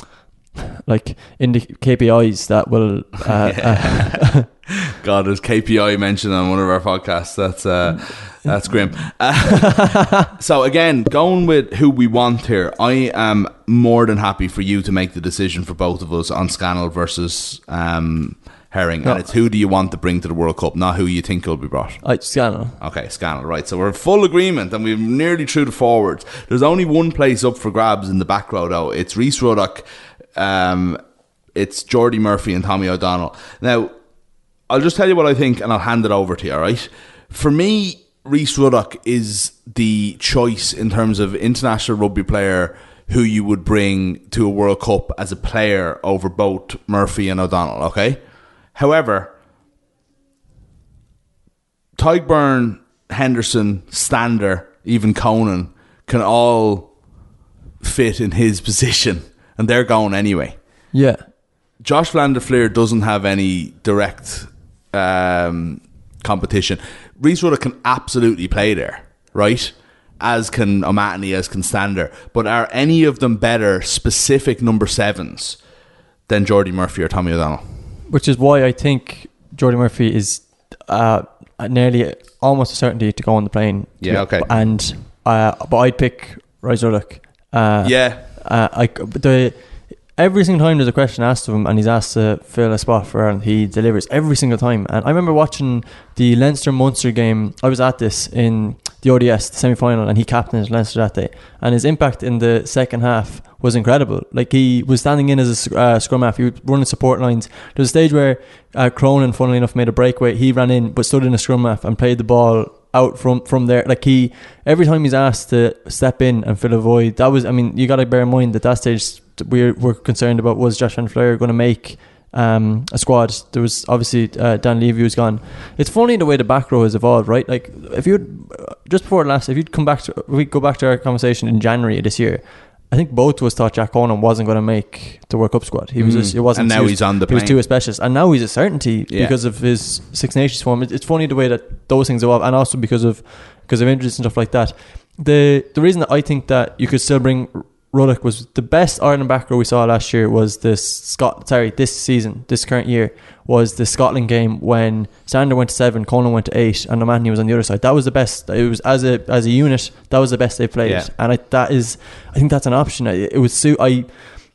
like in the K P Is that will uh, yeah. uh, God, there's K P I mentioned on one of our podcasts. That's uh, that's grim. Uh, so again, going with who we want here, I am more than happy for you to make the decision for both of us on Scannell versus um, Herring. No. And it's who do you want to bring to the World Cup, not who you think will be brought. Uh, Scannell. Okay, Scannell, right. So we're in full agreement and we're nearly through the forwards. There's only one place up for grabs in the back row, though. It's Rhys Ruddock, um, it's Jordy Murphy and Tommy O'Donnell. Now, I'll just tell you what I think and I'll hand it over to you, all right? For me, Rhys Ruddock is the choice in terms of international rugby player who you would bring to a World Cup as a player over both Murphy and O'Donnell, okay? However, Tadhg Byrne, Henderson, Stander, even Cronin can all fit in his position and they're going anyway. Yeah. Josh van der Flier doesn't have any direct... Um, competition. Rhys Ruddock can absolutely play there, right? As can O'Mahony, as can Stander. But are any of them better specific number sevens than Jordy Murphy or Tommy O'Donnell? Which is why I think Jordy Murphy is uh, nearly almost a certainty to go on the plane. Yeah, to, okay. And uh, but I'd pick Rhys Ruddock. Uh, yeah. Uh, I the. Every single time there's a question asked of him and he's asked to fill a spot for Ireland, he delivers every single time. And I remember watching the Leinster-Munster game. I was at this in the O D S, the semi-final, and he captained Leinster that day. And his impact in the second half was incredible. Like, he was standing in as a uh, scrum half. He was running support lines. There was a stage where uh, Cronin, funnily enough, made a breakaway. He ran in but stood in a scrum half and played the ball out from, from there. Like, he, every time he's asked to step in and fill a void, that was, I mean, you got to bear in mind that that stage we were concerned about was Josh van der Flier going to make um, a squad. There was obviously uh, Dan Levy was gone. It's funny the way the back row has evolved, right? Like, if you just before last, if you'd come back to, we go back to our conversation in January this year, I think both of us thought Jack Cronin wasn't going to make the World Cup squad. He was, mm. just, it wasn't. And now he was, he's on the plane. He was too auspicious, and now he's a certainty yeah. because of his Six Nations form. It's funny the way that those things evolve, and also because of because of injuries and stuff like that. The the reason that I think that you could still bring Ruddock was the best Ireland back row we saw last year was this Scot sorry this season this current year was the Scotland game when Stander went to seven, Cronin went to eight, and O'Mahony was on the other side. That was the best. It was as a as a unit that was the best they played, yeah. and I, that is I think that's an option. It, it would suit. I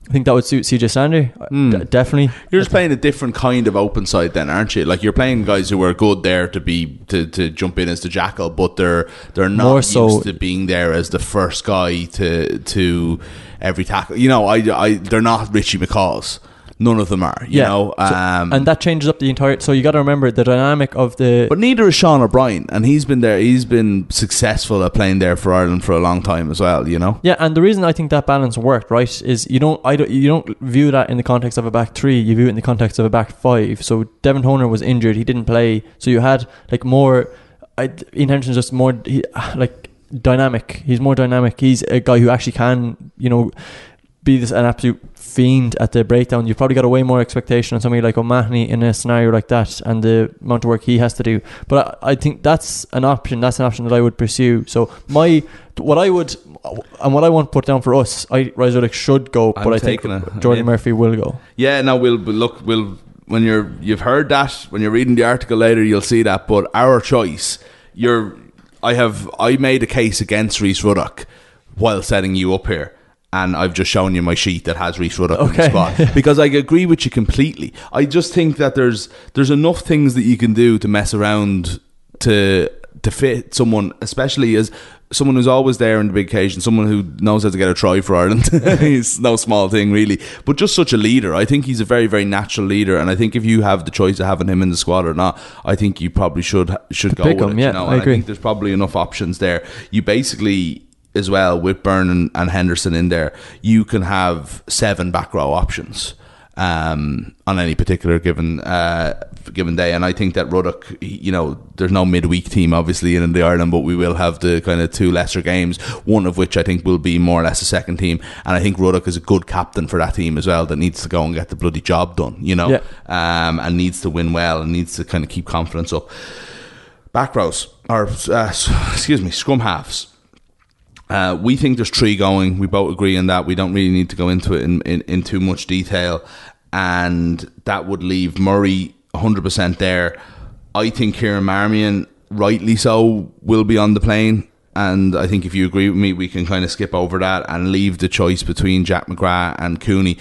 think that would suit C J Stander mm. d- definitely. You're just playing a different kind of open side then, aren't you? Like, you're playing guys who are good there to be to, to jump in as the jackal, but they're they're not More so, used to being there as the first guy to to every tackle. You know, I, I they're not Richie McCaws. None of them are, you yeah. know. Um, so, and that changes up the entire... So you got to remember the dynamic of the... But neither is Sean O'Brien, and he's been there. He's been successful at playing there for Ireland for a long time as well, you know. Yeah, and the reason I think that balance worked, right, is you don't I don't, you don't view that in the context of a back three. You view it in the context of a back five. So Devin Toner was injured. He didn't play. So you had, like, more... I, intentions just more, he, like, dynamic. He's more dynamic. He's a guy who actually can, you know... be this an absolute fiend at the breakdown. You've probably got a way more expectation on somebody like O'Mahony in a scenario like that and the amount of work he has to do. But I, I think that's an option. That's an option that I would pursue. So my what I would and what I want to put down for us, I Rhys Ruddock should go, I'm but I think a, Jordy I mean, Murphy will go. Yeah, no, we'll look. We'll when you're you've heard that when you're reading the article later, you'll see that. But our choice, you're I have I made a case against Rhys Ruddock while setting you up here. And I've just shown you my sheet that has Rhys Ruddock okay. in the spot. Because I agree with you completely. I just think that there's there's enough things that you can do to mess around to to fit someone, especially as someone who's always there in the big occasion, someone who knows how to get a try for Ireland. He's no small thing, really. But just such a leader. I think he's a very, very natural leader. And I think if you have the choice of having him in the squad or not, I think you probably should should to go pick with him, it. Yeah, you know? I and agree. I think there's probably enough options there. You basically... as well with Byrne and, and Henderson in there, you can have seven back row options um, on any particular given uh, given day. And I think that Ruddock, you know, there's no midweek team obviously in the Ireland, but we will have the kind of two lesser games, one of which I think will be more or less a second team. And I think Ruddock is a good captain for that team as well that needs to go and get the bloody job done, you know, yeah. um, and needs to win well and needs to kind of keep confidence up. Back rows, or uh, excuse me, scrum halves. Uh, we think there's three going. We both agree on that. We don't really need to go into it in, in, in too much detail. And that would leave Murray, one hundred percent there. I think Ciarán Marmion, rightly so, will be on the plane. And I think if you agree with me, we can kind of skip over that and leave the choice between Jack McGrath and Cooney.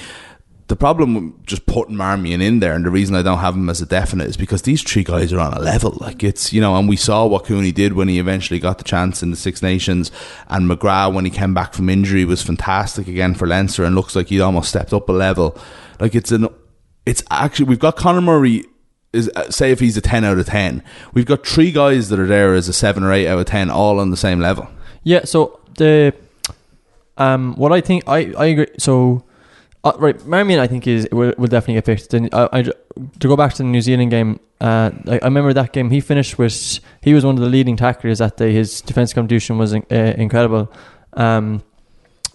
The problem with just putting Marmion in there, and the reason I don't have him as a definite, is because these three guys are on a level. Like, it's, you know, and we saw what Cooney did when he eventually got the chance in the Six Nations, and McGrath, when he came back from injury, was fantastic again for Leinster and looks like he'd almost stepped up a level. Like, it's an, it's actually, we've got Conor Murray, is, say if he's a ten out of ten, we've got three guys that are there as a seven or eight out of ten, all on the same level. Yeah, so the, um, what I think, I, I agree, so... Uh, right, Marmion, I think, is will, will definitely get picked. Then I, I, to go back to the New Zealand game, uh, I, I remember that game. He finished with, he was one of the leading tacklers that day. His defence contribution was in, uh, incredible. Um,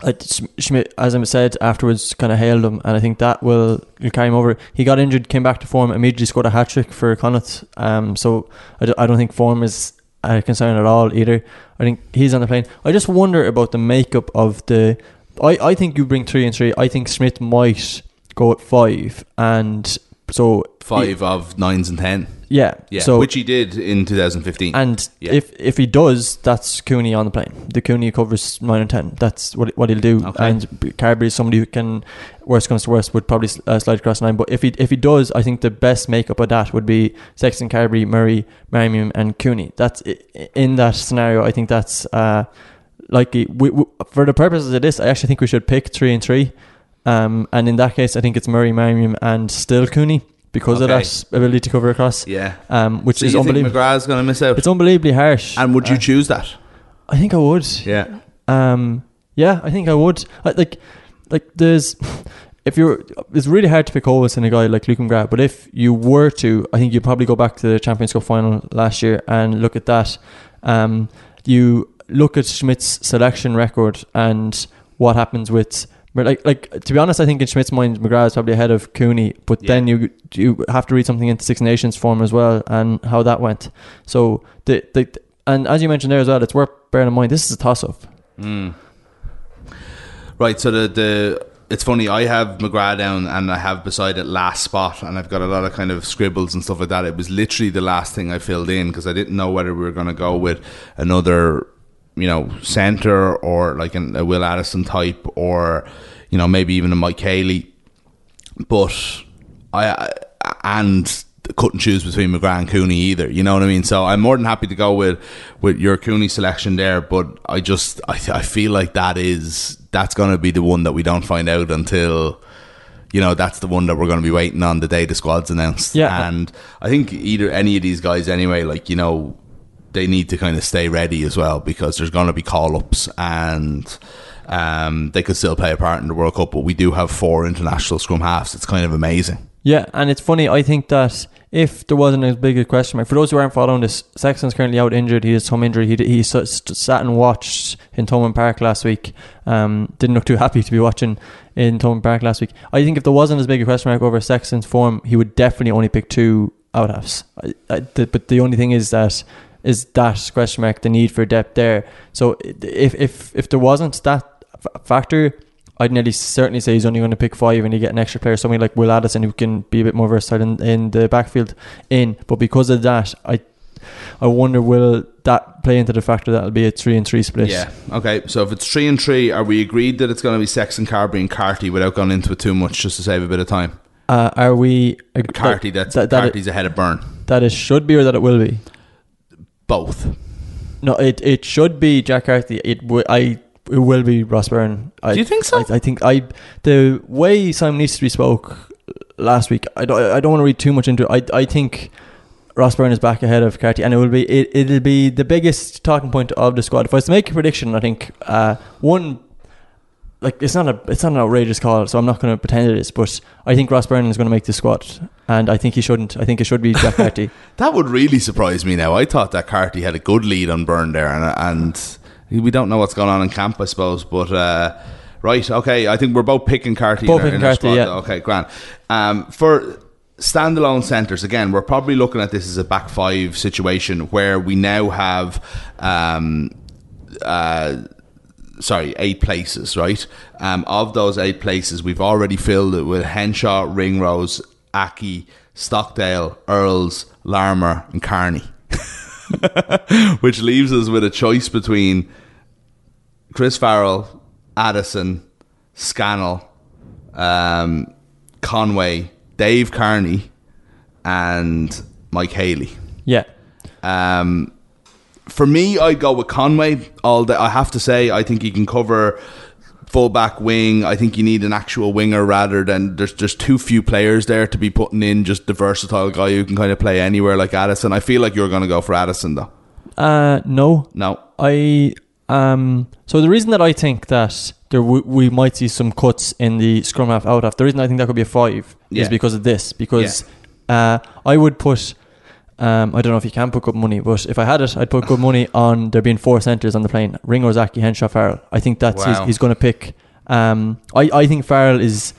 I, Schmidt, as I said afterwards, kind of hailed him, and I think that will carry him over. He got injured, came back to form, immediately scored a hat trick for Connacht. Um, so I, d- I don't think form is a concern at all either. I think he's on the plane. I just wonder about the makeup of the. I, I think you bring three and three. I think Smith might go at five, and so five he, of nines and ten. Yeah, yeah. So, which he did in two thousand fifteen. And yeah. if if he does, that's Cooney on the plane. The Cooney covers nine and ten. That's what what he'll do. Okay. And Carberry is somebody who can, worst comes to worst, would probably uh, slide across nine. But if he if he does, I think the best makeup of that would be Sexton, Carberry, Murray, Marmion, and Cooney. That's in that scenario. I think that's. Uh, Like we, we, for the purposes of this, I actually think we should pick three and three, um, and in that case, I think it's Murray, Marmion, and still Cooney because okay. of that ability to cover across. Yeah, um, which so is you unbelievable. Think McGrath's going to miss out. It's unbelievably harsh. And would you uh, choose that? I think I would. Yeah. Um. Yeah, I think I would. I, like, like there's, if you're, it's really hard to pick always in a guy like Luke McGrath. But if you were to, I think you'd probably go back to the Champions Cup final last year and look at that. Um, you. Look at Schmidt's selection record and what happens with, like, like to be honest, I think in Schmidt's mind, McGrath is probably ahead of Cooney, but yeah. then you you have to read something into Six Nations form as well and how that went. So the the and as you mentioned there as well, it's worth bearing in mind this is a toss up. Mm. Right. So the the it's funny. I have McGrath down and I have beside it last spot, and I've got a lot of kind of scribbles and stuff like that. It was literally the last thing I filled in because I didn't know whether we were going to go with another, you know, centre or like an, a Will Addison type, or, you know, maybe even a Mike Haley. But I, I and couldn't choose between McGrath and Cooney either, you know what I mean? So I'm more than happy to go with, with your Cooney selection there, but I just, I, I feel like that is, that's going to be the one that we don't find out until, you know, that's the one that we're going to be waiting on the day the squad's announced. Yeah. And I think either, any of these guys anyway, like, you know, they need to kind of stay ready as well because there's going to be call-ups and um, they could still play a part in the World Cup, but we do have four international scrum halves. It's kind of amazing. Yeah, and it's funny. I think that if there wasn't as big a question mark, for those who aren't following this, Sexton's currently out injured. He has some injury. He he sat and watched in Thomond Park last week. Um, didn't look too happy to be watching in Thomond Park last week. I think if there wasn't as big a question mark over Sexton's form, he would definitely only pick two out-halves. I, I, the, but the only thing is that is that question mark, the need for depth there. So if if if there wasn't that f- factor, I'd nearly certainly say he's only going to pick five and you get an extra player, somebody like Will Addison who can be a bit more versatile in, in the backfield in. But because of that, I I wonder will that play into the factor that'll be a three and three split. Yeah. Okay. So if it's three and three, are we agreed that it's going to be Sexton, Carberry and Carty without going into it too much just to save a bit of time? Uh, are we ag- Carty that's that, that Carty's it, ahead of Byrne. That it should be or that it will be? Both. No, it, it should be Jack Carty. It w- I it will be Ross Byrne. I, Do you think so? I, I think I the way Simon Easterby spoke last week. I don't I don't want to read too much into it. I I think Ross Byrne is back ahead of Carty, and it will be it it'll be the biggest talking point of the squad. If I was to make a prediction, I think uh, one like it's not a it's not an outrageous call, so I'm not going to pretend it is. But I think Ross Byrne is going to make the squad. And I think he shouldn't. I think it should be Jack Carty. That would really surprise me now. I thought that Carty had a good lead on Byrne there. And, and we don't know what's going on in camp, I suppose. But, uh, right, okay. I think we're both picking Carty. Both picking Carty, yeah. Okay, grand. Um, for standalone centres, again, we're probably looking at this as a back five situation where we now have... Um, uh, Sorry, eight places, right? Um, of those eight places, we've already filled it with Henshaw, Ringrose, Aki, Stockdale, Earls, Larmer and Kearney, which leaves us with a choice between Chris Farrell, Addison, Scannell, um, Conway, Dave Kearney and Mike Haley. Yeah. Um, for me, I'd go with Conway. All that I have to say, I think he can cover full-back wing. I think you need an actual winger rather than... There's there's too few players there to be putting in just the versatile guy who can kind of play anywhere like Addison. I feel like you're going to go for Addison, though. Uh, no. No. I... Um, so the reason that I think that there w- we might see some cuts in the scrum half, out half, the reason I think that could be a five yeah. is because of this. Because yeah. uh, I would put... Um, I don't know if you can put good money, but if I had it, I'd put good money on there being four centres on the plane. Ringo, Zaki, Henshaw, Farrell. I think that's wow. he's, he's going to pick. Um, I, I think Farrell is...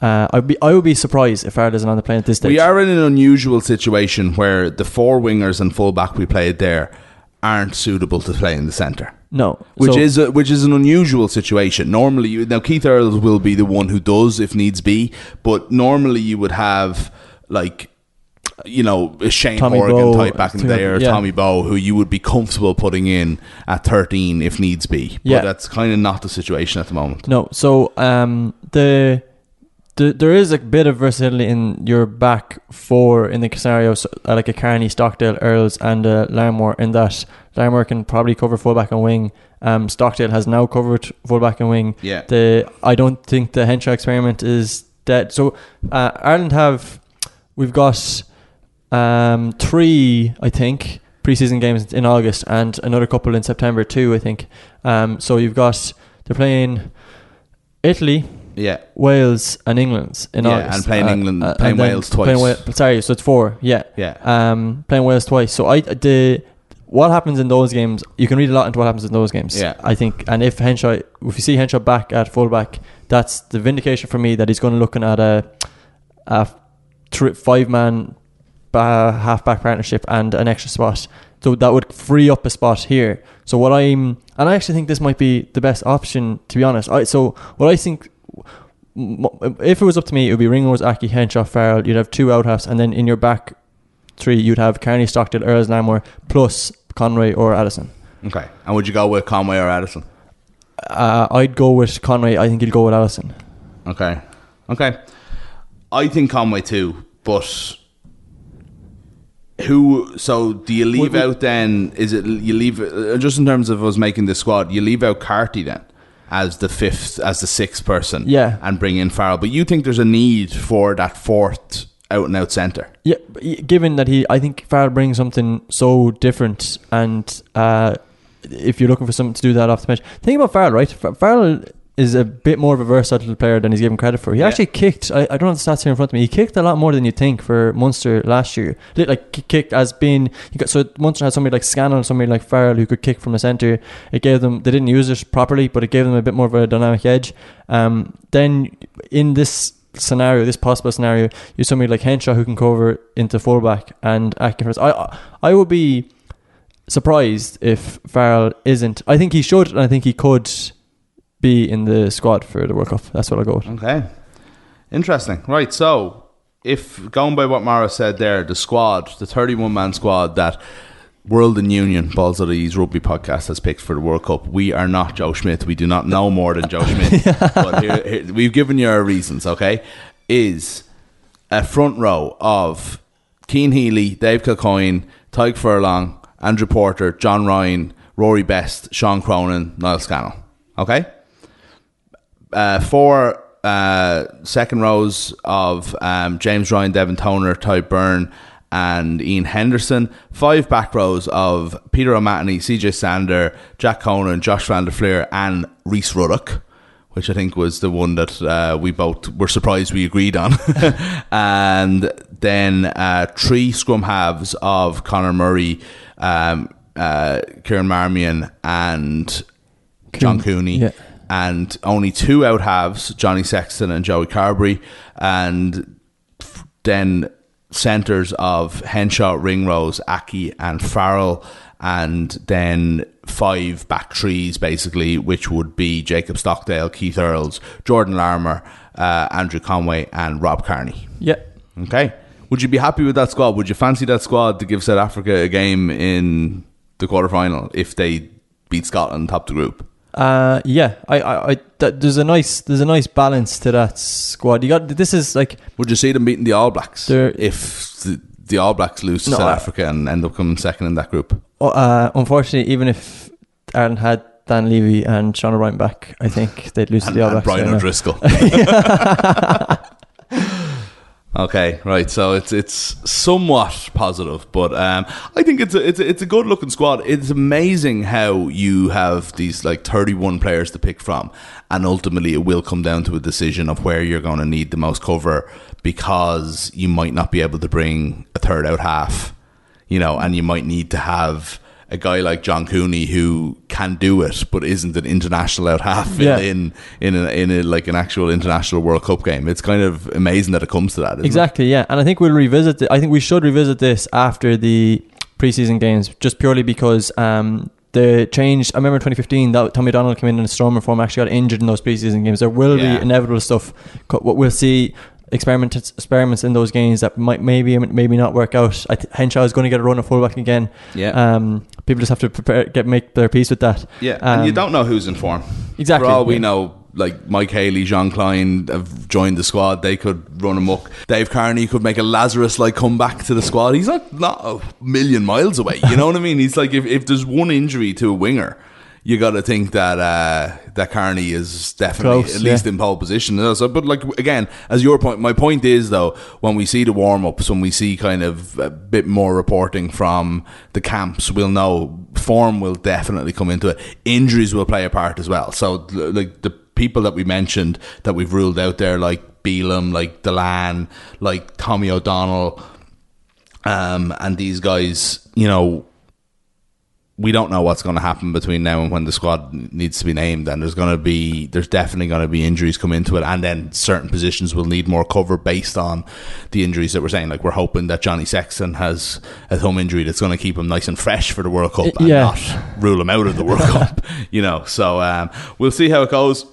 Uh, I'd be, I would be surprised if Farrell isn't on the plane at this stage. We are in an unusual situation where the four wingers and full-back we played there aren't suitable to play in the centre. No. Which so, is a, which is an unusual situation. Normally, you, now Keith Earls will be the one who does if needs be, but normally you would have like... you know, Shane Tommy Horgan Bow, type back in the day, or yeah. Tommy Bow, who you would be comfortable putting in at thirteen if needs be. But yeah. that's kind of not the situation at the moment. No, so um, the, the there is a bit of versatility in your back four in the scenarios, uh, like a Kearney, Stockdale, Earls and uh, Larmore, in that Larmore can probably cover fullback and wing. Um, Stockdale has now covered fullback and wing. Yeah. The I don't think the Henshaw experiment is dead. So uh, Ireland have, we've got... Um, three, I think, preseason games in August and another couple in September too, I think. Um, so you've got, they're playing Italy, yeah, Wales and England in yeah, August. And playing uh, England, uh, playing Wales twice. Playing Wa- sorry, so it's four, yeah. yeah. Um, playing Wales twice. So I the what happens in those games, you can read a lot into what happens in those games, yeah. I think. And if Henshaw, if you see Henshaw back at fullback, that's the vindication for me that he's going to looking at a, a three, five-man Uh, half-back partnership and an extra spot, so that would free up a spot here. So what I'm, and I actually think this might be the best option, to be honest. I, so what I think, if it was up to me, it would be Ringo, Aki, Henshaw, Farrell. You'd have two out halves, and then in your back three you'd have Kearney, Stockdale, Earls, Larmore plus Conway or Addison. Okay, and would you go with Conway or Addison? Uh, I'd go with Conway. I think he'd go with Addison. Okay, okay. I think Conway too, but who, so do you leave we, out then, is it you leave, just in terms of us making the squad, you leave out Carty then as the fifth, as the sixth person, yeah, and bring in Farrell, but you think there's a need for that fourth out and out centre? Yeah, given that he, I think Farrell brings something so different, and uh, if you're looking for something to do that off the bench, think about Farrell, right? Farrell is a bit more of a versatile player than he's given credit for. He yeah. actually kicked, I, I don't have the stats here in front of me, he kicked a lot more than you think for Munster last year. Like, he kicked as being, he got, so Munster had somebody like Scannell and somebody like Farrell who could kick from the centre. It gave them, they didn't use it properly, but it gave them a bit more of a dynamic edge. Um, then in this scenario, this possible scenario, you somebody like Henshaw who can cover into fullback and Aki. I, I would be surprised if Farrell isn't. I think he should, and I think he could be in the squad for the World Cup. That's what I'll go with. Okay. Interesting. Right, so if going by what Mara said there, the squad, the thirty-one man squad that World and Union, Balls of the Ease Rugby podcast, has picked for the World Cup. We are not Joe Schmidt. We do not know more than Joe Schmidt. yeah. But here, here, we've given you our reasons, okay? Is a front row of Cian Healy, Dave Kilcoyne, Tadhg Furlong, Andrew Porter, John Ryan, Rory Best, Sean Cronin, Niall Scannell. Okay? Uh, four uh, second rows of um, James Ryan, Devin Toner, Ty Byrne and Ian Henderson. Five back rows of Peter O'Mahony, C J Stander, Jack Conan, Josh van der Flier and Rhys Ruddock, which I think was the one that uh, we both were surprised we agreed on. And then uh, three scrum halves of Conor Murray, um, uh, Kieran Marmion and John Cooney. Yeah. And only two out halves, Johnny Sexton and Joey Carberry, and then centres of Henshaw, Ringrose, Aki and Farrell, and then five back threes basically, which would be Jacob Stockdale, Keith Earls, Jordan Larmor, uh, Andrew Conway and Rob Kearney. Yeah. Okay. Would you be happy with that squad? Would you fancy that squad to give South Africa a game in the quarterfinal if they beat Scotland top the group? Uh, yeah, I, I, I th- there's a nice, there's a nice balance to that squad. You got this is like. Would you see them beating the All Blacks if the, the All Blacks lose to no, South uh, Africa and end up coming second in that group? Uh, unfortunately, even if Ireland had Dan Levy and Sean O'Brien back, I think they'd lose and, to the All Blacks. Brian O'Driscoll. Okay, right. So it's it's somewhat positive, but um, I think it's a, it's a, it's a good looking squad. It's amazing how you have these like thirty-one players to pick from, and ultimately it will come down to a decision of where you're going to need the most cover, because you might not be able to bring a third out half, you know, and you might need to have a guy like John Cooney who can do it but isn't an international out half yeah. in in in, a, in a, like an actual international World Cup game. It's kind of amazing that it comes to that, isn't exactly, it? Yeah. And I think we'll revisit it. I think we should revisit this after the preseason games, just purely because um, the change. I remember twenty fifteen that Tommy O'Donnell came in in a storm reform, actually got injured in those preseason games. There will yeah. be inevitable stuff. What we'll see. Experiment, experiments in those games that might maybe maybe not work out. I th- Henshaw is going to get a run of fullback again. Yeah. Um, people just have to prepare, get make their peace with that. Yeah, um, and you don't know who's in form. Exactly. For all we yeah. know, like Mike Haley, Jean Klein have joined the squad. They could run amok. Dave Kearney could make a Lazarus-like comeback to the squad. He's not not a million miles away. You know what I mean? He's like if if there's one injury to a winger, you got to think that uh, that Kearney is definitely close, at least yeah. in pole position. So, but like again, as your point, my point is though, when we see the warm ups, when we see kind of a bit more reporting from the camps, we'll know form will definitely come into it. Injuries will play a part as well. So like the people that we mentioned that we've ruled out there, like Beelum, like Delan, like Tommy O'Donnell, um, and these guys, you know. We don't know what's going to happen between now and when the squad needs to be named, and there's going to be, there's definitely going to be injuries come into it, and then certain positions will need more cover based on the injuries that we're saying. Like we're hoping that Johnny Sexton has a thumb injury that's going to keep him nice and fresh for the World Cup and yeah. not rule him out of the World Cup, you know. So um, we'll see how it goes.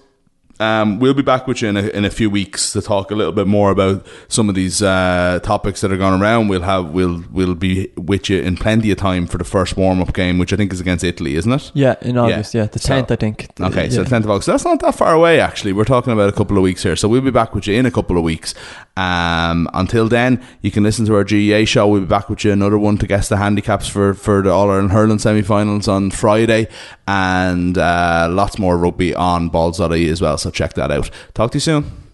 Um, we'll be back with you in a, in a few weeks to talk a little bit more about some of these uh, topics that are going around. We'll have we'll we'll be with you in plenty of time for the first warm up game, which I think is against Italy, isn't it? Yeah, in August. Yeah, yeah the tenth, so, I think. The, okay, yeah. so the tenth of August. That's not that far away, actually. We're talking about a couple of weeks here, so we'll be back with you in a couple of weeks. Um, until then, you can listen to our G E A show. We'll be back with you another one to guess the handicaps for for the All Ireland hurling semi-finals on Friday, and uh, lots more rugby on Balls dot I E as well. So check that out. Talk to you soon.